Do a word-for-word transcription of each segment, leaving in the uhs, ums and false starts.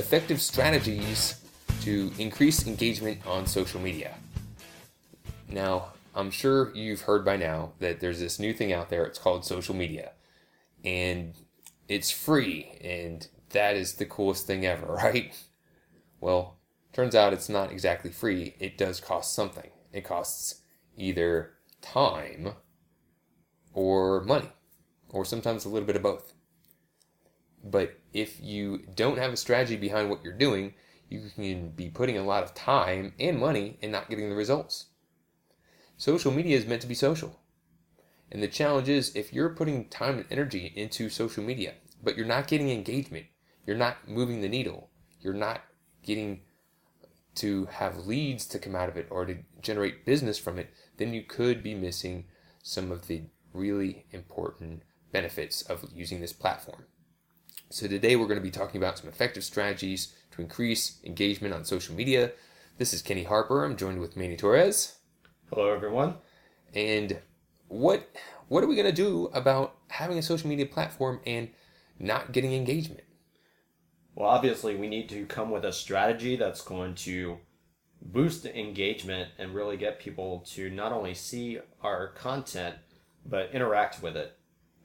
effective strategies to increase engagement on social media. Now, I'm sure you've heard by now that there's this new thing out there. It's called social media, and it's free, and that is the coolest thing ever, right? Well, turns out it's not exactly free. It does cost something. It costs either time or money, or sometimes a little bit of both. But if you don't have a strategy behind what you're doing, you can be putting a lot of time and money and not getting the results. Social media is meant to be social. And the challenge is, if you're putting time and energy into social media, but you're not getting engagement, you're not moving the needle, you're not getting to have leads to come out of it or to generate business from it, then you could be missing some of the really important benefits of using this platform. So today we're going to be talking about some effective strategies to increase engagement on social media. This is Kenny Harper. I'm joined with Manny Torres. Hello, everyone. And what what are we going to do about having a social media platform and not getting engagement? Well, obviously, we need to come with a strategy that's going to boost engagement and really get people to not only see our content, but interact with it.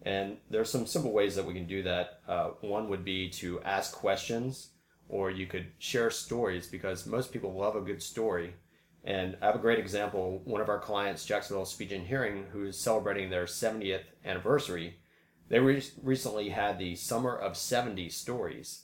And there's some simple ways that we can do that. Uh, one would be to ask questions, or you could share stories, because most people love a good story. And I have a great example. One of our clients, Jacksonville Speech and Hearing, who is celebrating their seventieth anniversary, they re- recently had the Summer of seventy Stories.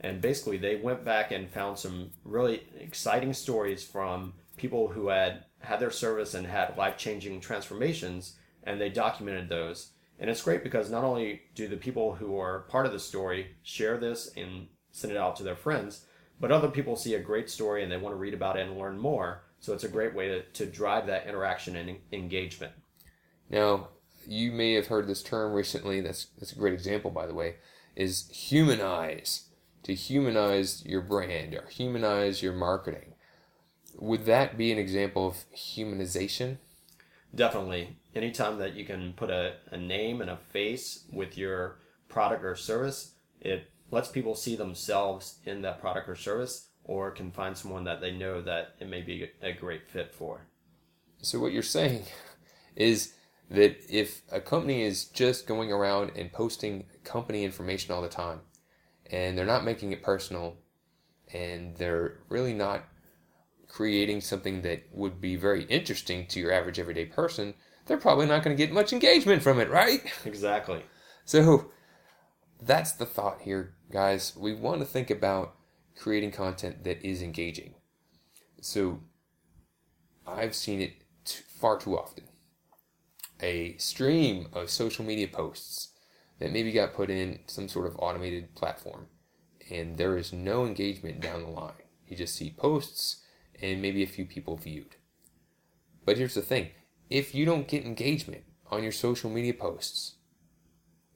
And basically they went back and found some really exciting stories from people who had had their service and had life-changing transformations, and they documented those. And it's great because not only do the people who are part of the story share this and send it out to their friends, but other people see a great story and they want to read about it and learn more. So it's a great way to, to drive that interaction and engagement. Now, you may have heard this term recently. That's that's a great example, by the way, is humanize. To humanize your brand or humanize your marketing. Would that be an example of humanization? Definitely. Anytime that you can put a, a name and a face with your product or service, it lets people see themselves in that product or service, or can find someone that they know that it may be a great fit for. So what you're saying is that if a company is just going around and posting company information all the time, and they're not making it personal, and they're really not creating something that would be very interesting to your average everyday person, they're probably not going to get much engagement from it, right? Exactly. So that's the thought here, guys. We want to think about creating content that is engaging. So I've seen it too, far too often. A stream of social media posts that maybe got put in some sort of automated platform, and there is no engagement down the line. You just see posts and maybe a few people viewed. But here's the thing. If you don't get engagement on your social media posts,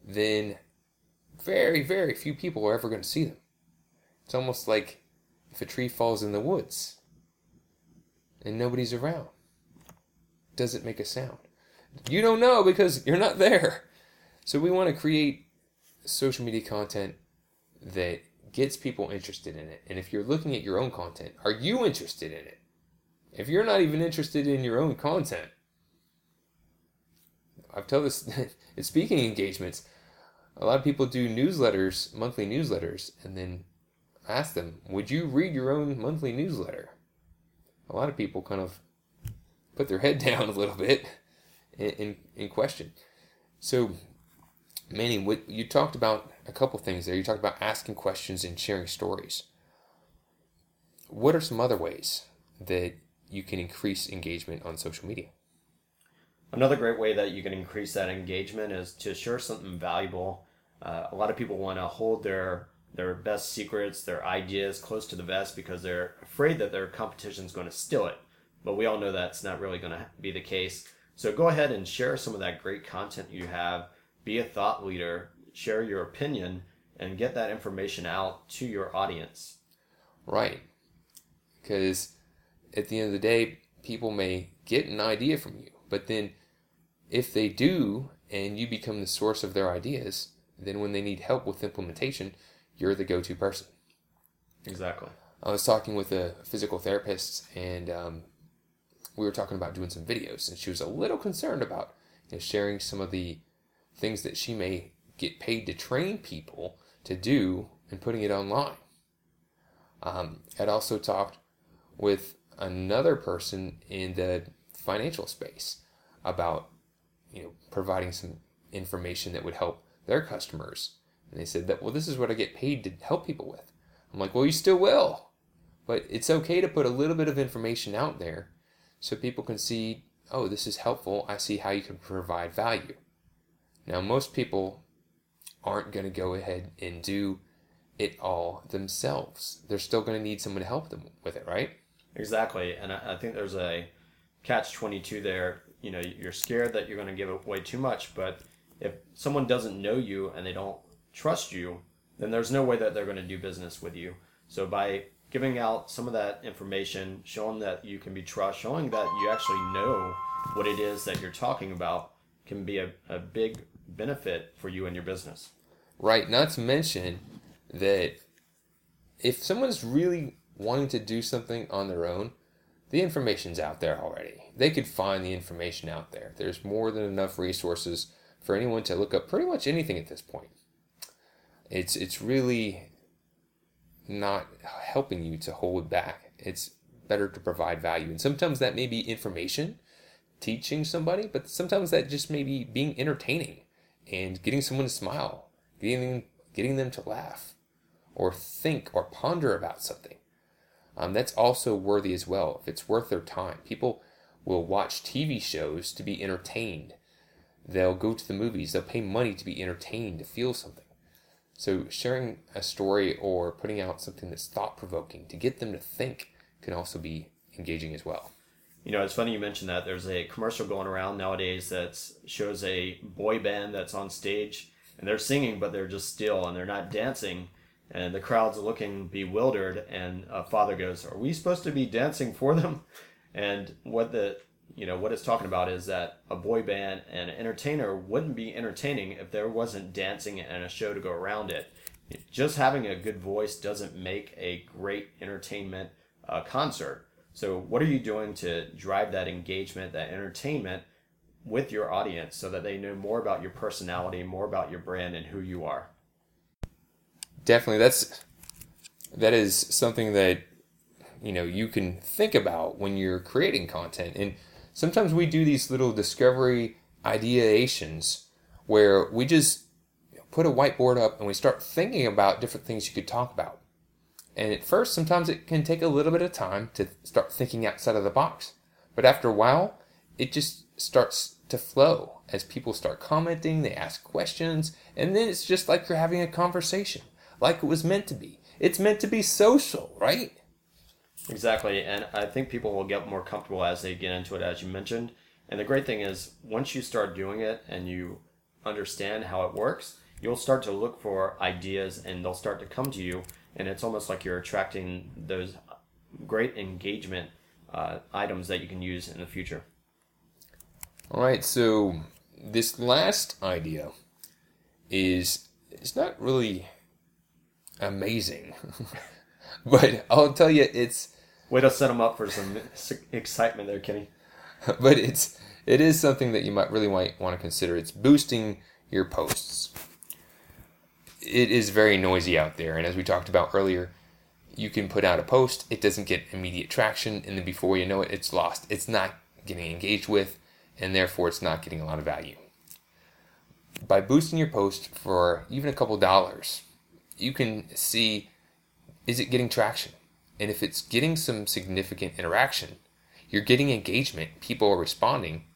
then very, very few people are ever going to see them. It's almost like if a tree falls in the woods and nobody's around, does it make a sound? You don't know because you're not there. So we want to create social media content that gets people interested in it. And if you're looking at your own content, are you interested in it? If you're not even interested in your own content, I've told this, in speaking engagements, a lot of people do newsletters, monthly newsletters, and then ask them, would you read your own monthly newsletter? A lot of people kind of put their head down a little bit in, in, in question. So, Manny, what, you talked about a couple things there. You talked about asking questions and sharing stories. What are some other ways that you can increase engagement on social media? Another great way that you can increase that engagement is to share something valuable. Uh, a lot of people want to hold their their best secrets, their ideas close to the vest because they're afraid that their competition's going to steal it. But we all know that's not really going to be the case. So go ahead and share some of that great content you have. Be a thought leader, share your opinion, and get that information out to your audience. Right. Because at the end of the day, people may get an idea from you. But then if they do, and you become the source of their ideas, then when they need help with implementation, you're the go-to person. Exactly. I was talking with a physical therapist, and um, we were talking about doing some videos, and she was a little concerned about, you know, sharing some of the things that she may get paid to train people to do and putting it online. Um, I'd also talked with another person in the financial space about, you know, providing some information that would help their customers. And they said that, well, this is what I get paid to help people with. I'm like, well, you still will. But it's okay to put a little bit of information out there so people can see, oh, this is helpful. I see how you can provide value. Now, most people aren't going to go ahead and do it all themselves. They're still going to need someone to help them with it, right? Exactly. And I think there's a catch twenty-two there. You know, you're scared that you're going to give away too much, but if someone doesn't know you and they don't trust you, then there's no way that they're going to do business with you. So by giving out some of that information, showing that you can be trusted, showing that you actually know what it is that you're talking about can be a, a big benefit for you and your business. Right. Not to mention that if someone's really wanting to do something on their own, the information's out there already. They could find the information out there. There's more than enough resources for anyone to look up pretty much anything at this point. It's it's really not helping you to hold back. It's better to provide value. And sometimes that may be information, teaching somebody, but sometimes that just may be being entertaining and getting someone to smile, getting, getting them to laugh or think or ponder about something. Um, that's also worthy as well, if it's worth their time. People will watch T V shows to be entertained. They'll go to the movies. They'll pay money to be entertained, to feel something. So sharing a story or putting out something that's thought-provoking to get them to think can also be engaging as well. You know, it's funny you mentioned that. There's a commercial going around nowadays that shows a boy band that's on stage, and they're singing, but they're just still, and they're not dancing. And the crowd's looking bewildered, and a father goes, are we supposed to be dancing for them? And what the, you know, what it's talking about is that a boy band and an entertainer wouldn't be entertaining if there wasn't dancing and a show to go around it. Just having a good voice doesn't make a great entertainment uh, concert. So what are you doing to drive that engagement, that entertainment with your audience so that they know more about your personality, more about your brand and who you are? Definitely. That's, that is something that, you know, you can think about when you're creating content. And sometimes we do these little discovery ideations where we just put a whiteboard up and we start thinking about different things you could talk about. And at first, sometimes it can take a little bit of time to start thinking outside of the box. But after a while, it just starts to flow as people start commenting, they ask questions, and then it's just like you're having a conversation. Like it was meant to be. It's meant to be social, right? Exactly, and I think people will get more comfortable as they get into it, as you mentioned. And the great thing is, once you start doing it and you understand how it works, you'll start to look for ideas and they'll start to come to you. And it's almost like you're attracting those great engagement uh, items that you can use in the future. All right, so this last idea is, it's not really amazing, but I'll tell you, it's... Way to set them up for some excitement there, Kenny. But it's it is something that you might really want, want to consider. It's boosting your posts. It is very noisy out there, and as we talked about earlier, you can put out a post, it doesn't get immediate traction, and then before you know it, it's lost. It's not getting engaged with, and therefore it's not getting a lot of value. By boosting your post for even a couple dollars, you can see, is it getting traction? And if it's getting some significant interaction, you're getting engagement, people are responding,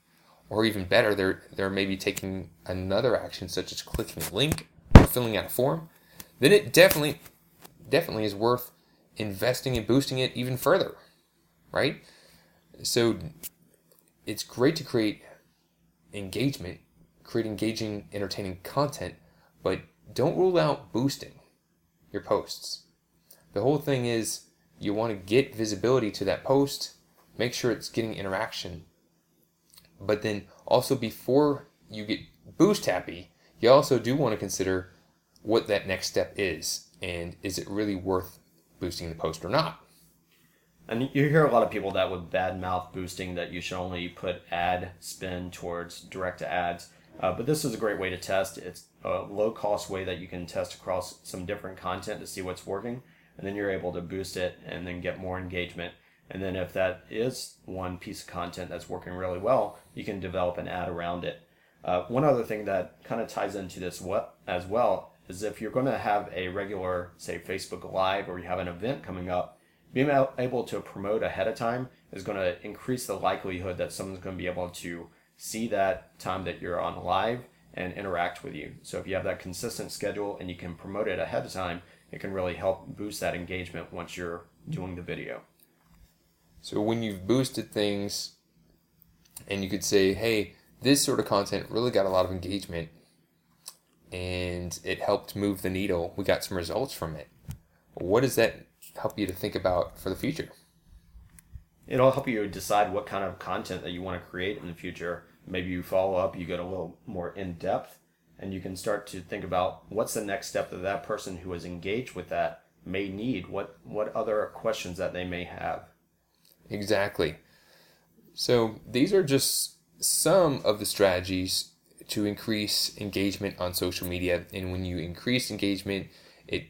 or even better, they're, they're maybe taking another action such as clicking a link or filling out a form. then it definitely, definitely is worth investing and boosting it even further, right? So it's great to create engagement, create engaging, entertaining content, but don't rule out boosting your posts. The whole thing is you want to get visibility to that post, make sure it's getting interaction, but then also before you get boost happy, you also do want to consider what that next step is, and is it really worth boosting the post or not? And you hear a lot of people that would badmouth boosting, that you should only put ad spend towards direct ads. Uh, but this is a great way to test. It's a low-cost way that you can test across some different content to see what's working, and then you're able to boost it and then get more engagement. And then if that is one piece of content that's working really well, you can develop an ad around it. Uh, one other thing that kind of ties into this what, as well is if you're going to have a regular, say, Facebook Live, or you have an event coming up, being able to promote ahead of time is going to increase the likelihood that someone's going to be able to see that time that you're on live and interact with you. So if you have that consistent schedule and you can promote it ahead of time, it can really help boost that engagement once you're doing the video. So when you've boosted things and you could say, hey, this sort of content really got a lot of engagement and it helped move the needle, we got some results from it. What does that help you to think about for the future? It'll help you decide what kind of content that you want to create in the future. Maybe you follow up, you get a little more in depth, and you can start to think about what's the next step that that person who is engaged with that may need, what what other questions that they may have. Exactly. So these are just some of the strategies to increase engagement on social media. And when you increase engagement, it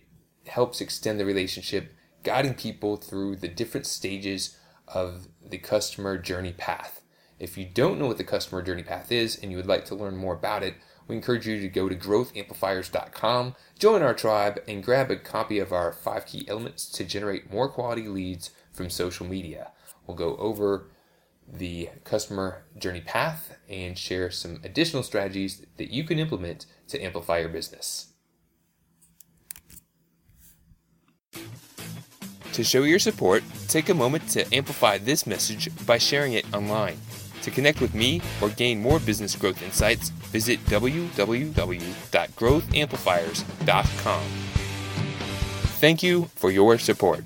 helps extend the relationship, guiding people through the different stages of the customer journey path. If you don't know what the customer journey path is and you would like to learn more about it, we encourage you to go to growth amplifiers dot com, join our tribe, and grab a copy of our five key elements to generate more quality leads from social media. We'll go over the customer journey path and share some additional strategies that you can implement to amplify your business. To show your support, take a moment to amplify this message by sharing it online. To connect with me or gain more business growth insights, visit w w w dot growth amplifiers dot com. Thank you for your support.